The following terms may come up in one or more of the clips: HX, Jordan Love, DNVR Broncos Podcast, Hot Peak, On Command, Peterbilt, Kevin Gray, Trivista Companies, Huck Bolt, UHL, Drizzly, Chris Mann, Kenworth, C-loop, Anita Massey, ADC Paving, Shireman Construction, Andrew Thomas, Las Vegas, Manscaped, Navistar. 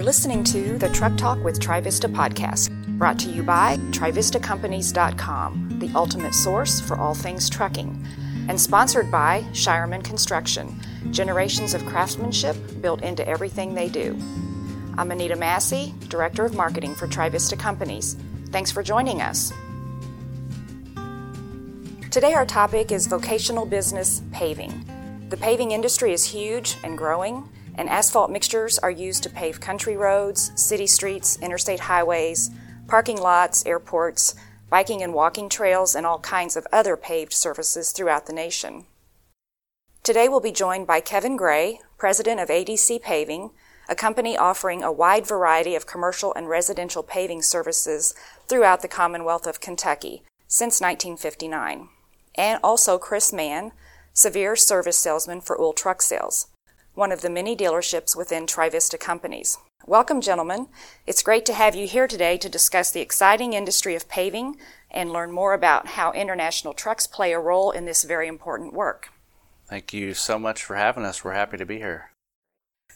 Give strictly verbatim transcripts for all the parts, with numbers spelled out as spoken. You're listening to the Truck Talk with Trivista podcast, brought to you by Trivista Companies dot com, the ultimate source for all things trucking, and sponsored by Shireman Construction, generations of craftsmanship built into everything they do. I'm Anita Massey, Director of Marketing for Trivista Companies. Thanks for joining us. Today our topic is vocational business paving. The paving industry is huge and growing, and asphalt mixtures are used to pave country roads, city streets, interstate highways, parking lots, airports, biking and walking trails, and all kinds of other paved surfaces throughout the nation. Today we'll be joined by Kevin Gray, president of A D C Paving, a company offering a wide variety of commercial and residential paving services throughout the Commonwealth of Kentucky since nineteen fifty-nine, and also Chris Mann, Severe Service Salesman for U H L Truck Sales, one of the many dealerships within Trivista Companies. Welcome, gentlemen. It's great to have you here today to discuss the exciting industry of paving and learn more about how international trucks play a role in this very important work. Thank you so much for having us. We're happy to be here.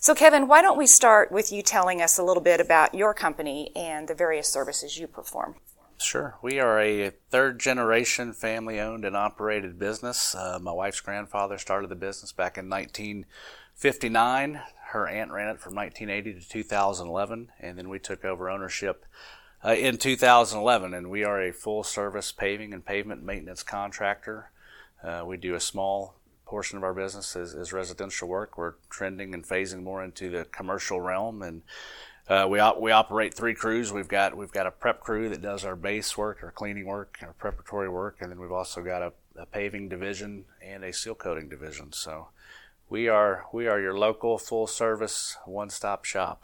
So, Kevin, why don't we start with you telling us a little bit about your company and the various services you perform? Sure. We are a third-generation family-owned and operated business. Uh, my wife's grandfather started the business back in nineteen fifty-nine. Her aunt ran it from nineteen eighty to two thousand eleven, and then we took over ownership uh, in two thousand eleven, and we are a full-service paving and pavement maintenance contractor. Uh, we do a small portion of our business is, is residential work. We're trending and phasing more into the commercial realm, and uh, we op- we operate three crews. We've got we've got a prep crew that does our base work, our cleaning work, our preparatory work, and then we've also got a, a paving division and a seal coating division. So we are we are your local full service one stop shop.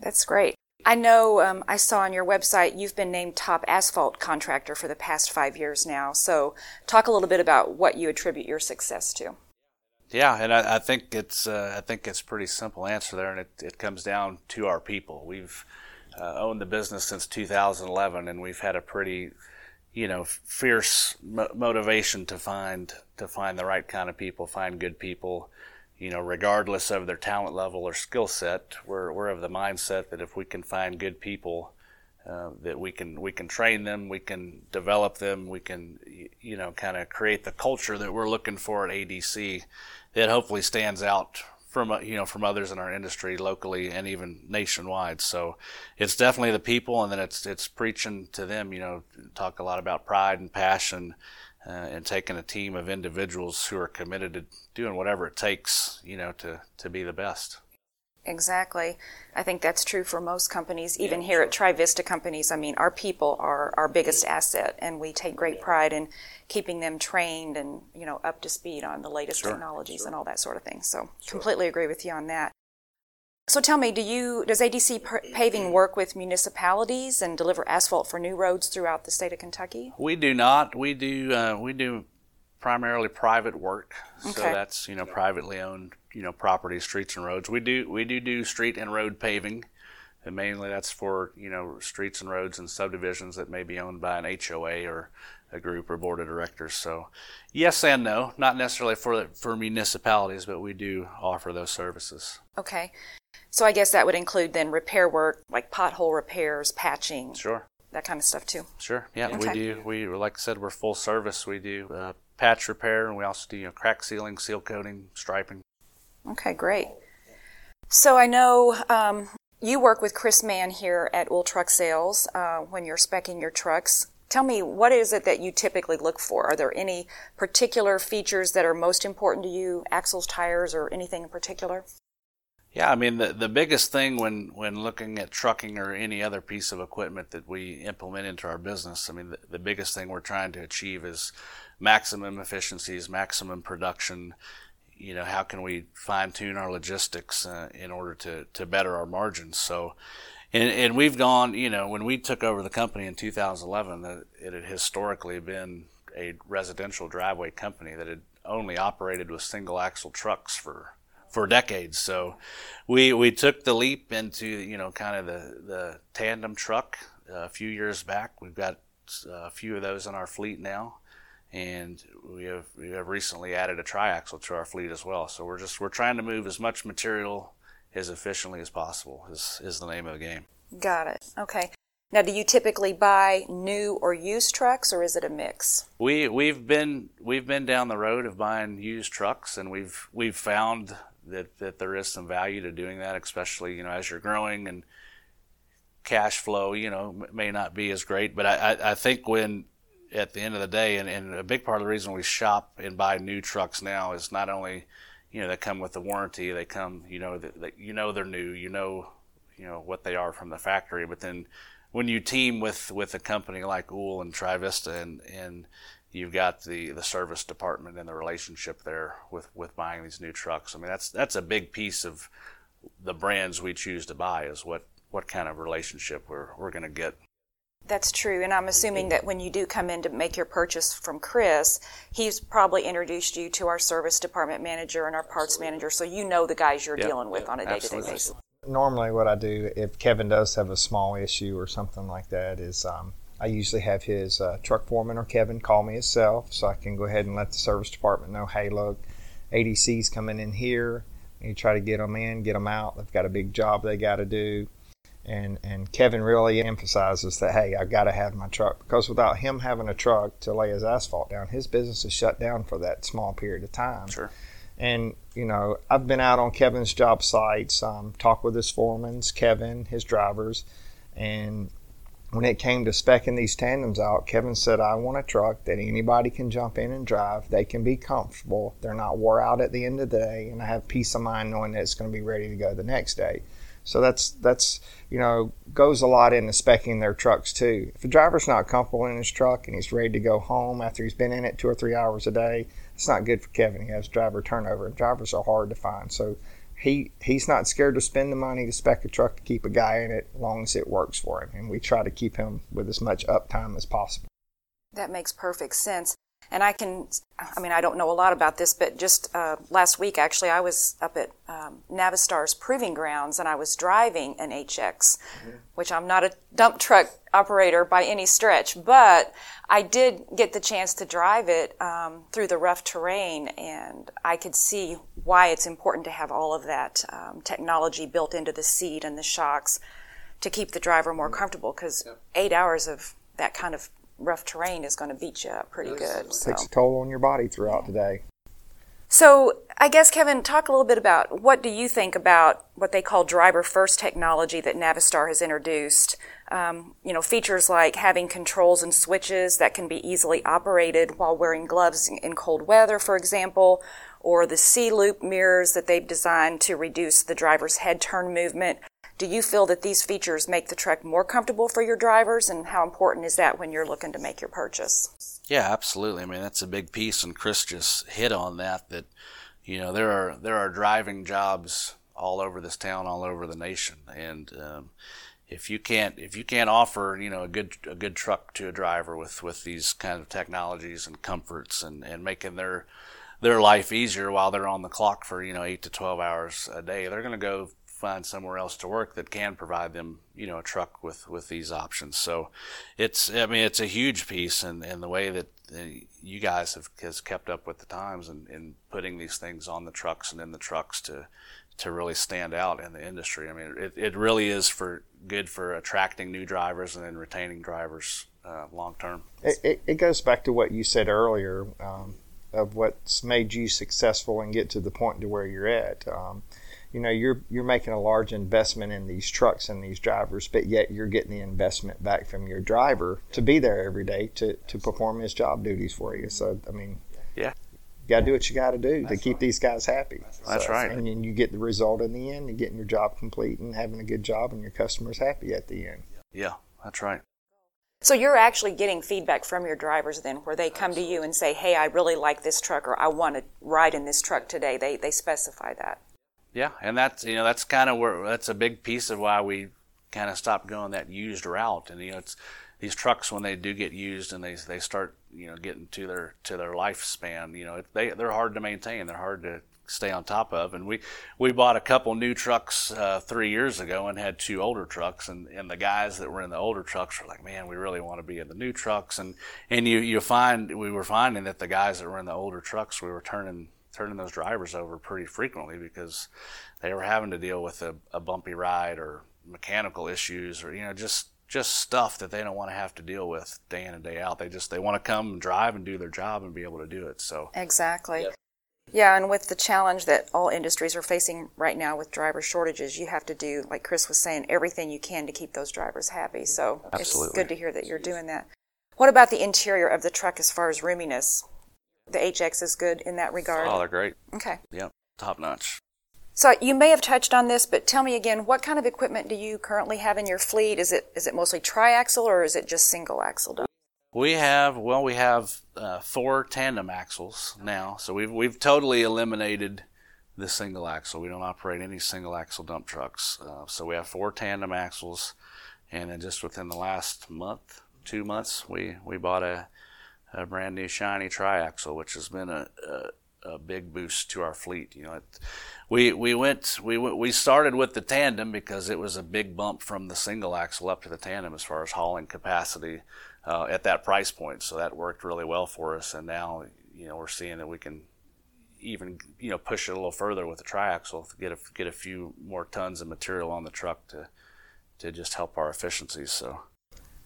That's great. I know um, I saw on your website you've been named top asphalt contractor for the past five years now. So talk a little bit about what you attribute your success to. Yeah, and I, I think it's uh, I think it's a pretty simple answer there, and it, it comes down to our people. We've uh, owned the business since two thousand eleven, and we've had a pretty, you know, fierce mo- motivation to find to find the right kind of people, find good people. You know, regardless of their talent level or skill set, we're we're of the mindset that if we can find good people, uh, that we can we can train them, we can develop them, we can you know kind of create the culture that we're looking for at A D C that hopefully stands out from you know from others in our industry locally and even nationwide. So it's definitely the people, and then it's it's preaching to them. You know, talk a lot about pride and passion. Uh, and taking a team of individuals who are committed to doing whatever it takes, you know, to, to be the best. Exactly. I think that's true for most companies, even yeah, here sure. at Trivista Companies. I mean, our people are our biggest asset, and we take great pride in keeping them trained and, you know, up to speed on the latest sure. technologies sure. and all that sort of thing. So sure. completely agree with you on that. So tell me, do you does A D C Paving work with municipalities and deliver asphalt for new roads throughout the state of Kentucky? We do not. We do uh, we do primarily private work. Okay. So that's you know privately owned you know properties, streets and roads. We do we do do street and road paving, and mainly that's for you know streets and roads and subdivisions that may be owned by an H O A or a group or board of directors. So yes and no, not necessarily for for municipalities, but we do offer those services. Okay. So I guess that would include then repair work, like pothole repairs, patching, sure, that kind of stuff too. Sure, yeah, okay. we do. We like I said, we're full service. We do uh, patch repair, and we also do you know, crack sealing, seal coating, striping. Okay, great. So I know um, you work with Chris Mann here at U H L Truck Sales uh, when you're speccing your trucks. Tell me, what is it that you typically look for? Are there any particular features that are most important to you, axles, tires, or anything in particular? Yeah, I mean, the, the biggest thing when, when looking at trucking or any other piece of equipment that we implement into our business, I mean, the, the biggest thing we're trying to achieve is maximum efficiencies, maximum production. You know, how can we fine-tune our logistics uh, in order to, to better our margins? So, and, and we've gone, you know, when we took over the company in two thousand eleven, it had historically been a residential driveway company that had only operated with single-axle trucks for for decades. So we we took the leap into, you know, kind of the, the tandem truck a few years back. We've got a few of those in our fleet now, and we have we have recently added a triaxle to our fleet as well. So we're just we're trying to move as much material as efficiently as possible is, is the name of the game. Got it. Okay. Now, do you typically buy new or used trucks, or is it a mix? We we've been we've been down the road of buying used trucks, and we've we've found that, that there is some value to doing that, especially, you know, as you're growing and cash flow, you know, may not be as great. But I, I, I think when at the end of the day, and, and a big part of the reason we shop and buy new trucks now is not only, you know, they come with the warranty, they come, you know, the, the, you know they're new, you know, you know what they are from the factory, but then when you team with, with a company like U H L and Trivista, and, and you've got the, the service department and the relationship there with, with buying these new trucks. I mean, that's that's a big piece of the brands we choose to buy, is what, what kind of relationship we're we're going to get. That's true, and I'm assuming that when you do come in to make your purchase from Chris, he's probably introduced you to our service department manager and our parts Absolutely. manager, so you know the guys you're yep. dealing with yep. on a day-to-day Absolutely. basis. Normally what I do, if Kevin does have a small issue or something like that, is um, I usually have his uh, truck foreman or Kevin call me himself, so I can go ahead and let the service department know, hey, look, A D C's coming in here. You try to get them in, get them out. They've got a big job they got to do. And, and Kevin really emphasizes that, hey, I've got to have my truck, because without him having a truck to lay his asphalt down, his business is shut down for that small period of time. Sure. And, you know, I've been out on Kevin's job sites, um, talked with his foremans, Kevin, his drivers, and when it came to speccing these tandems out, Kevin said, I want a truck that anybody can jump in and drive. They can be comfortable. They're not wore out at the end of the day, and I have peace of mind knowing that it's going to be ready to go the next day. So that's, that's you know, goes a lot into speccing their trucks, too. If a driver's not comfortable in his truck and he's ready to go home after he's been in it two or three hours a day, it's not good for Kevin. He has driver turnover, and drivers are hard to find. So he he's not scared to spend the money to spec a truck to keep a guy in it, as long as it works for him. And we try to keep him with as much uptime as possible. That makes perfect sense. And I can, I mean, I don't know a lot about this, but just uh, last week, actually, I was up at um, Navistar's Proving Grounds, and I was driving an H X, mm-hmm. which I'm not a dump truck operator by any stretch, but I did get the chance to drive it um, through the rough terrain, and I could see why it's important to have all of that um, technology built into the seat and the shocks to keep the driver more mm-hmm. comfortable, because yeah. eight hours of that kind of rough terrain is going to beat you up pretty good. So. Takes a toll on your body throughout the day. So I guess, Kevin, talk a little bit about what do you think about what they call driver-first technology that Navistar has introduced? Um, you know, features like having controls and switches that can be easily operated while wearing gloves in cold weather, for example, or the C-loop mirrors that they've designed to reduce the driver's head turn movement. Do you feel that these features make the truck more comfortable for your drivers, and how important is that when you're looking to make your purchase? Yeah, absolutely. I mean, that's a big piece, and Chris just hit on that, that, you know, there are there are driving jobs all over this town, all over the nation, and um, if you can't if you can't offer, you know, a good a good truck to a driver with, with these kind of technologies and comforts and, and making their their life easier while they're on the clock for, you know, eight to twelve hours a day, they're going to go find somewhere else to work that can provide them, you know, a truck with, with these options. So it's, I mean, it's a huge piece, and, and the way that you guys have has kept up with the times and, and putting these things on the trucks and in the trucks to, to really stand out in the industry. I mean, it, it really is for good for attracting new drivers and then retaining drivers uh, long term. It, it, it goes back to what you said earlier um, of what's made you successful and get to the point to where you're at. Um, You know, you're you're making a large investment in these trucks and these drivers, but yet you're getting the investment back from your driver to be there every day to, to perform his job duties for you. So, I mean, yeah, you got to do what you got to do to keep these guys happy. That's right. And then you get the result in the end, you're getting your job complete and having a good job, and your customer's happy at the end. Yeah, that's right. So you're actually getting feedback from your drivers then, where they come to you and say, hey, I really like this truck, or I want to ride in this truck today. They they specify that. Yeah, and that's, you know, that's kind of where, that's a big piece of why we kind of stopped going that used route. And, you know, it's these trucks, when they do get used and they they start, you know, getting to their to their lifespan, you know, they they're hard to maintain, they're hard to stay on top of. And we we bought a couple new trucks uh, three years ago and had two older trucks, and, and the guys that were in the older trucks were like, man, we really want to be in the new trucks. And and you you find we were finding that the guys that were in the older trucks, we were turning turning those drivers over pretty frequently because they were having to deal with a, a bumpy ride or mechanical issues or, you know, just just stuff that they don't want to have to deal with day in and day out. They just, they want to come and drive and do their job and be able to do it. So exactly. Yeah. Yeah, and with the challenge that all industries are facing right now with driver shortages, you have to do, like Chris was saying, everything you can to keep those drivers happy. So Absolutely. It's good to hear that you're doing that. What about the interior of the truck as far as roominess? The H X is good in that regard? Oh, they're great. Okay. Yeah, top notch. So you may have touched on this, but tell me again, what kind of equipment do you currently have in your fleet? Is it is it mostly tri-axle or is it just single axle done? We have, well, we have uh, four tandem axles now, so we've we've totally eliminated the single axle. We don't operate any single axle dump trucks, uh, so we have four tandem axles, and then just within the last month, two months, we, we bought a, a brand new shiny tri-axle, which has been a, a, a big boost to our fleet. You know, it, we we went we went, we started with the tandem because it was a big bump from the single axle up to the tandem as far as hauling capacity. Uh, at that price point, so that worked really well for us, and now, you know, we're seeing that we can even, you know, push it a little further with the triaxle to get a, get a few more tons of material on the truck to to just help our efficiencies. So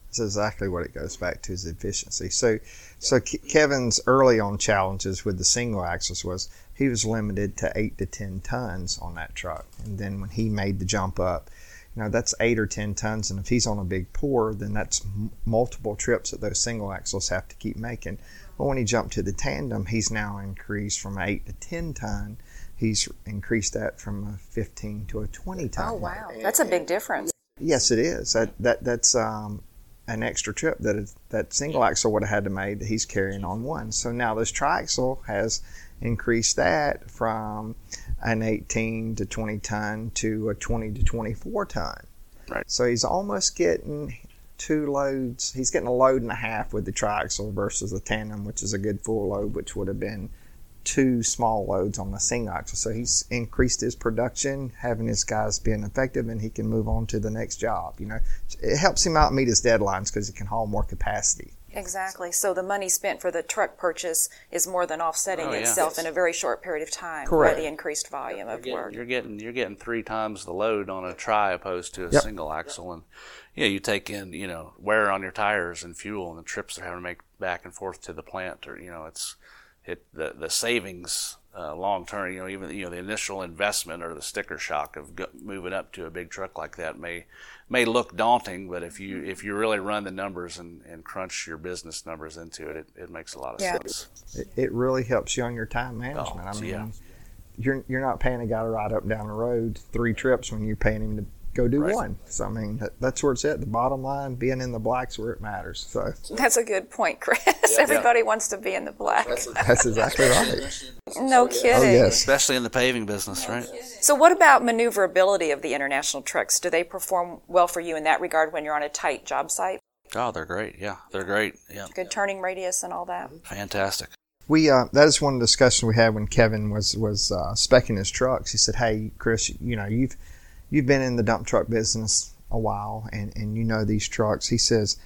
that's exactly what it goes back to, is efficiency. So so Ke- Kevin's early on challenges with the single axles was he was limited to eight to ten tons on that truck, and then when he made the jump up, you know, that's eight or ten tons, and if he's on a big pour, then that's m- multiple trips that those single axles have to keep making. But when he jumped to the tandem, he's now increased from eight to ten ton. He's increased that from a fifteen to a twenty ton. Oh wow, that's a big difference. Yes, it is. That that that's um, an extra trip that that single axle would have had to make that he's carrying on one. So now this triaxle has increase that from an eighteen to twenty ton to a twenty to twenty-four ton. Right. So he's almost getting two loads. He's getting a load and a half with the triaxle versus the tandem, which is a good full load, which would have been two small loads on the single axle. So he's increased his production, having his guys being effective, and he can move on to the next job. You know, it helps him out meet his deadlines because he can haul more capacity. Exactly. So the money spent for the truck purchase is more than offsetting oh, yeah. itself in a very short period of time Correct. By the increased volume you're of getting, work. You're getting you're getting three times the load on a tri opposed to a yep. single axle, yep. and yeah, you take in you know wear on your tires and fuel and the trips they're having to make back and forth to the plant, or you know it's it the the savings uh, long term. You know even you know the initial investment or the sticker shock of go, moving up to a big truck like that may. may look daunting, but if you if you really run the numbers and, and crunch your business numbers into it, it, it makes a lot of yeah. sense. It, it really helps you on your time management. Oh, I mean, yeah. you're you're not paying a guy to ride up and down the road three trips when you're paying him to go do right. one. So I mean, that, that's where it's at. The bottom line, being in the black's where it matters. So that's a good point, Chris. Yeah, Everybody yeah. wants to be in the black. That's, a, that's exactly right. No kidding. Oh, yes. Especially in the paving business, right? So what about maneuverability of the international trucks? Do they perform well for you in that regard when you're on a tight job site? Oh, they're great. Yeah, they're great. Yeah. Good turning radius and all that. Fantastic. We uh, that is one discussion we had when Kevin was was uh, speccing his trucks. He said, "Hey, Chris, you know you've you've been in the dump truck business a while, and and you know these trucks." He says,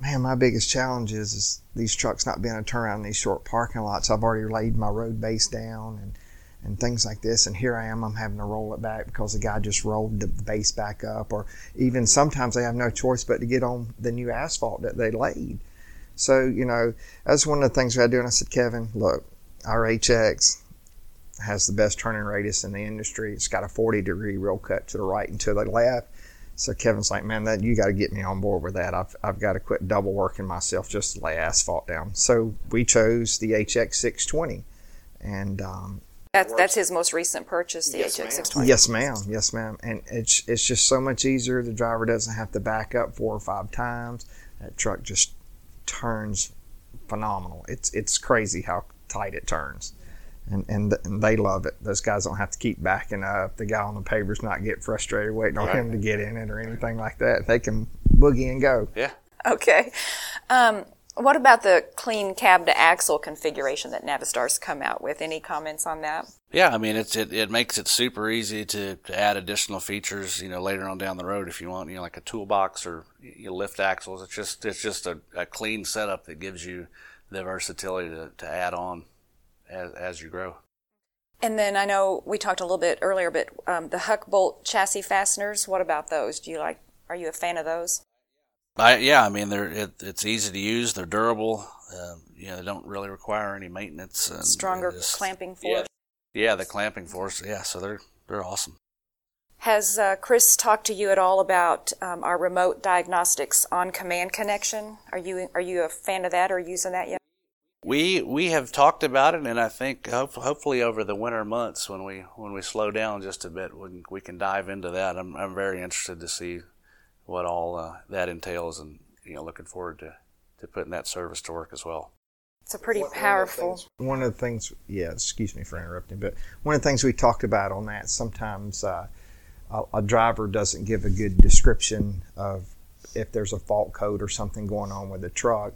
"Man, my biggest challenge is, is these trucks not being able to turn around in these short parking lots. I've already laid my road base down and, and things like this, and here I am, I'm having to roll it back because the guy just rolled the base back up, or even sometimes they have no choice but to get on the new asphalt that they laid." So, you know, that's one of the things we had to do, and I said, "Kevin, look, our H X has the best turning radius in the industry. It's got a forty-degree roll cut to the right and to the left." So Kevin's like, "Man, that you got to get me on board with that. I've I've got to quit double working myself just to lay asphalt down." So we chose the H X six twenty, and um, that's that's his most recent purchase, the yes, H X six twenty. Yes, ma'am. Yes, ma'am. And it's it's just so much easier. The driver doesn't have to back up four or five times. That truck just turns phenomenal. It's it's crazy how tight it turns. And, and and they love it. Those guys don't have to keep backing up. The guy on the paver's not getting frustrated waiting on right. him to get in it or anything like that. They can boogie and go. Yeah. Okay. Um, what about the clean cab to axle configuration that Navistar's come out with? Any comments on that? Yeah, I mean, it's, it it makes it super easy to, to add additional features, you know, later on down the road if you want, you know, like a toolbox or you lift axles. It's just it's just a, a clean setup that gives you the versatility to, to add on. As, as you grow. And then I know we talked a little bit earlier, but um, the Huck Bolt chassis fasteners, what about those? Do you like, are you a fan of those? I, yeah, I mean, they're it, it's easy to use. They're durable. Uh, you know, they don't really require any maintenance. And Stronger just, clamping force. Yeah, yeah, the clamping force. Yeah, so they're they're awesome. Has uh, Chris talked to you at all about um, our remote diagnostics on command connection? Are you are you a fan of that or using that yet? We we have talked about it, and I think hope, hopefully over the winter months when we when we slow down just a bit, we can, we can dive into that. I'm I'm very interested to see what all uh, that entails, and you know, looking forward to, to putting that service to work as well. It's a pretty one, powerful. One of, things, one of the things, yeah. Excuse me for interrupting, but one of the things we talked about on that, sometimes uh, a, a driver doesn't give a good description of if there's a fault code or something going on with the truck.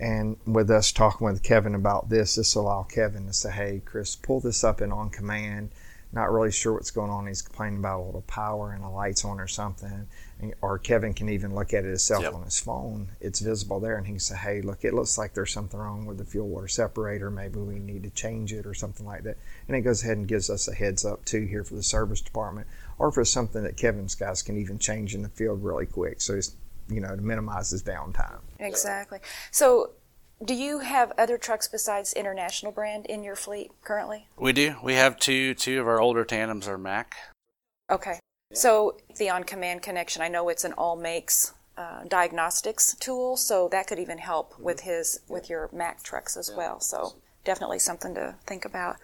And with us talking with Kevin about this, this will allow Kevin to say, hey, Chris, pull this up in On Command. Not really sure what's going on. He's complaining about a little power and a light's on or something. And, or Kevin can even look at it himself yep. on his phone. It's visible there. And he can say, hey, look, it looks like there's something wrong with the fuel water separator. Maybe we need to change it or something like that. And it goes ahead and gives us a heads up, too, here for the service department. Or for something that Kevin's guys can even change in the field really quick. So it's, you know, to minimize his downtime. Exactly. So do you have other trucks besides International brand in your fleet currently? We do. We have two two of our older tandems are Mack. Okay. Yeah. So the on-command connection, I know it's an all-makes uh, diagnostics tool, so that could even help mm-hmm. with his yeah. with your Mack trucks as yeah. well. So definitely something to think about.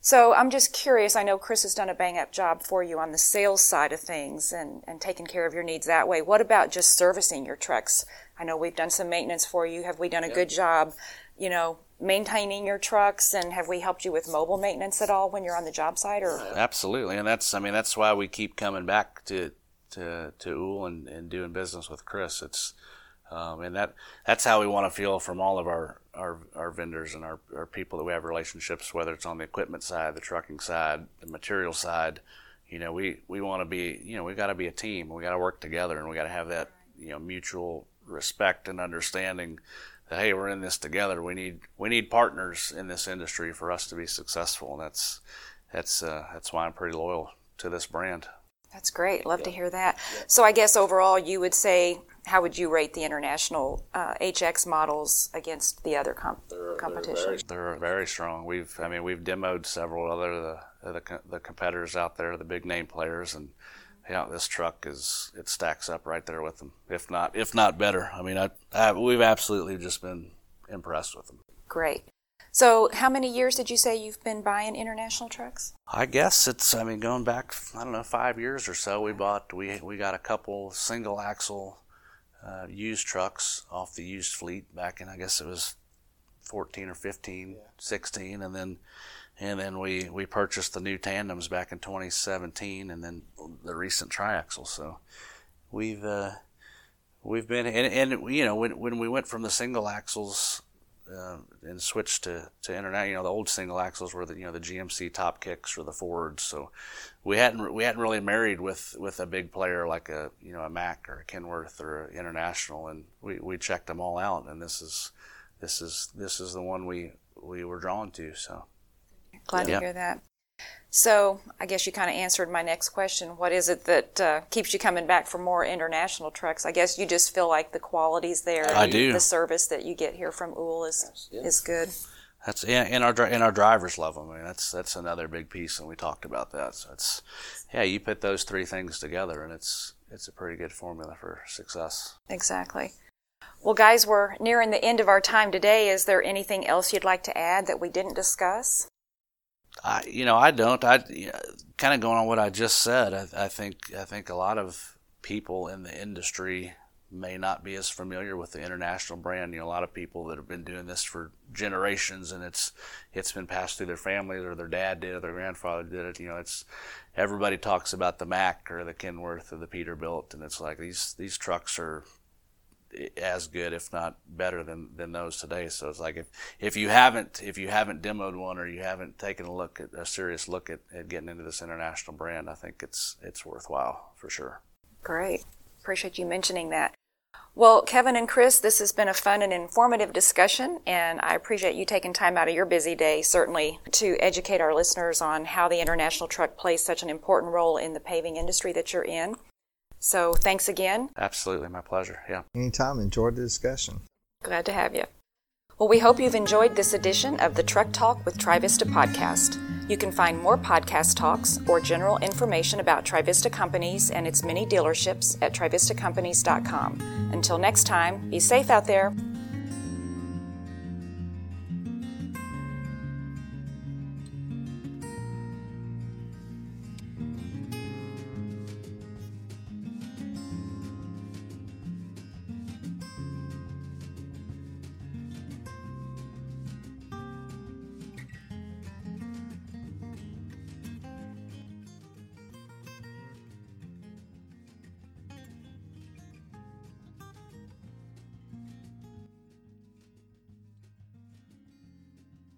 So I'm just curious, I know Chris has done a bang-up job for you on the sales side of things and, and taking care of your needs that way. What about just servicing your trucks? I know we've done some maintenance for you. Have we done a yep. good job, you know, maintaining your trucks, and have we helped you with mobile maintenance at all when you're on the job site? Or Absolutely, and that's I mean that's why we keep coming back to to, to Ool and, and doing business with Chris. It's um, and that that's how we want to feel from all of our Our, our vendors and our, our people that we have relationships, whether it's on the equipment side, the trucking side, the material side. You know, we, we want to be, you know, we've got to be a team. We got to work together, and we got to have that, you know, mutual respect and understanding that, hey, we're in this together. We need we need partners in this industry for us to be successful, and that's that's uh, that's why I'm pretty loyal to this brand. That's great. Love yeah. to hear that. Yeah. So I guess overall you would say, how would you rate the International uh, H X models against the other comp- they're, competition? They're very, they're very strong. We've, I mean, we've demoed several other the, the the competitors out there, the big name players, and yeah, you know, this truck is it stacks up right there with them, if not if not better. I mean, I, I we've absolutely just been impressed with them. Great. So, how many years did you say you've been buying International trucks? I guess it's I mean going back I don't know five years or so. We bought we we got a couple single axle. Uh, used trucks off the used fleet back in, I guess it was fourteen or fifteen, yeah. sixteen, and then and then we, we purchased the new tandems back in twenty seventeen, and then the recent triaxle. So we've uh, we've been and, and you know when when we went from the single axles uh, and switched to to internet, you know the old single axles were the you know the G M C Top Kicks or the Fords. So we hadn't we hadn't really married with, with a big player like a you know a Mack or a Kenworth or International, and we, we checked them all out, and this is this is this is the one we, we were drawn to. So glad yeah. to hear that. So I guess you kind of answered my next question. What is it that uh, keeps you coming back for more International trucks? I guess you just feel like the quality's there. I do. The service that you get here from Ool is yeah. is good. That's and our and our drivers love them. I mean, that's that's another big piece, and we talked about that. So it's yeah, you put those three things together, and it's it's a pretty good formula for success. Exactly. Well, guys, we're nearing the end of our time today. Is there anything else you'd like to add that we didn't discuss? I, you know, I don't. I you know, kind of going on what I just said. I, I think I think a lot of people in the industry may not be as familiar with the International brand. You know, a lot of people that have been doing this for generations, and it's it's been passed through their family, or their dad did, or their grandfather did it. You know, it's everybody talks about the Mack or the Kenworth or the Peterbilt, and it's like these these trucks are as good, if not better, than, than those today. So it's like if, if you haven't if you haven't demoed one, or you haven't taken a look at a serious look at, at getting into this International brand, I think it's it's worthwhile for sure. Great, appreciate you mentioning that. Well, Kevin and Chris, this has been a fun and informative discussion, and I appreciate you taking time out of your busy day, certainly, to educate our listeners on how the International Truck plays such an important role in the paving industry that you're in. So thanks again. Absolutely. My pleasure. Yeah. Anytime. Enjoyed the discussion. Glad to have you. Well, we hope you've enjoyed this edition of the Truck Talk with Trivista podcast. You can find more podcast talks or general information about Trivista Companies and its many dealerships at trivista companies dot com. Until next time, be safe out there.